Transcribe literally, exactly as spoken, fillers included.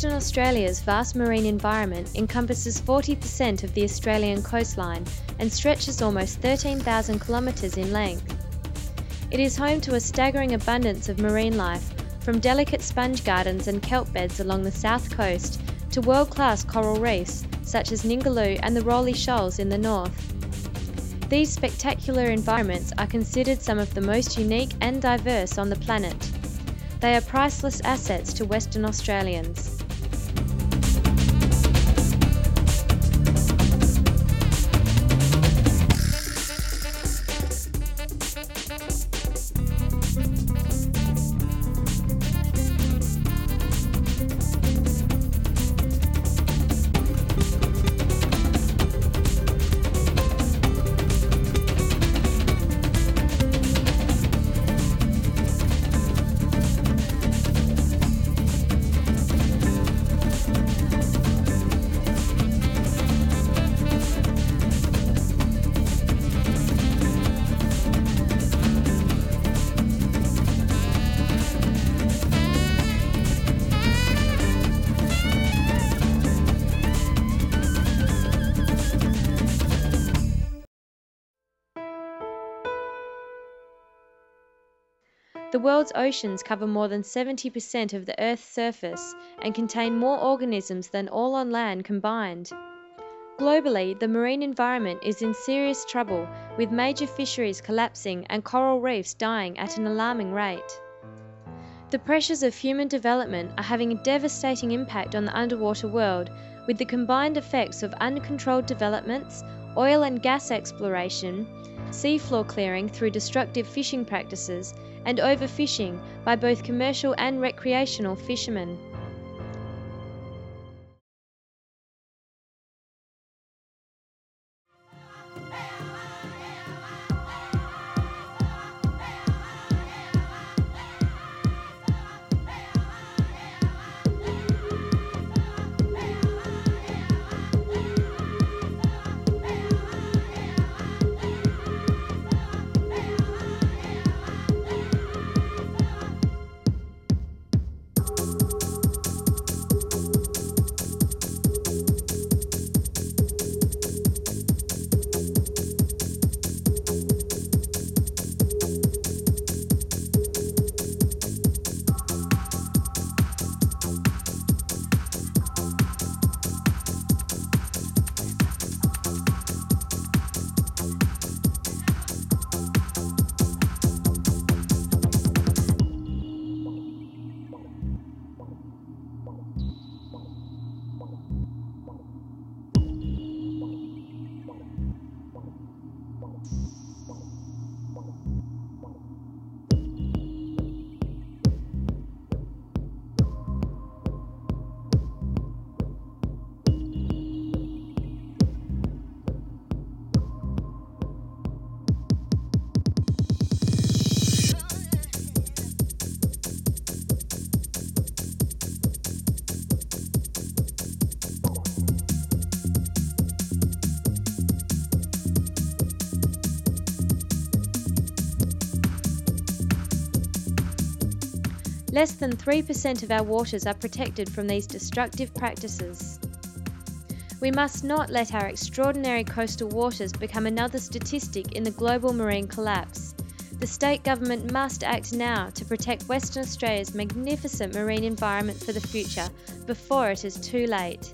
Western Australia's vast marine environment encompasses forty percent of the Australian coastline and stretches almost thirteen thousand kilometres in length. It is home to a staggering abundance of marine life, from delicate sponge gardens and kelp beds along the south coast to world-class coral reefs such as Ningaloo and the Rowley Shoals in the north. These spectacular environments are considered some of the most unique and diverse on the planet. They are priceless assets to Western Australians. The world's oceans cover more than seventy percent of the Earth's surface and contain more organisms than all on land combined. Globally, the marine environment is in serious trouble, with major fisheries collapsing and coral reefs dying at an alarming rate. The pressures of human development are having a devastating impact on the underwater world, with the combined effects of uncontrolled developments, oil and gas exploration, seafloor clearing through destructive fishing practices, and overfishing by both commercial and recreational fishermen. Less than three percent of our waters are protected from these destructive practices. We must not let our extraordinary coastal waters become another statistic in the global marine collapse. The state government must act now to protect Western Australia's magnificent marine environment for the future, before it is too late.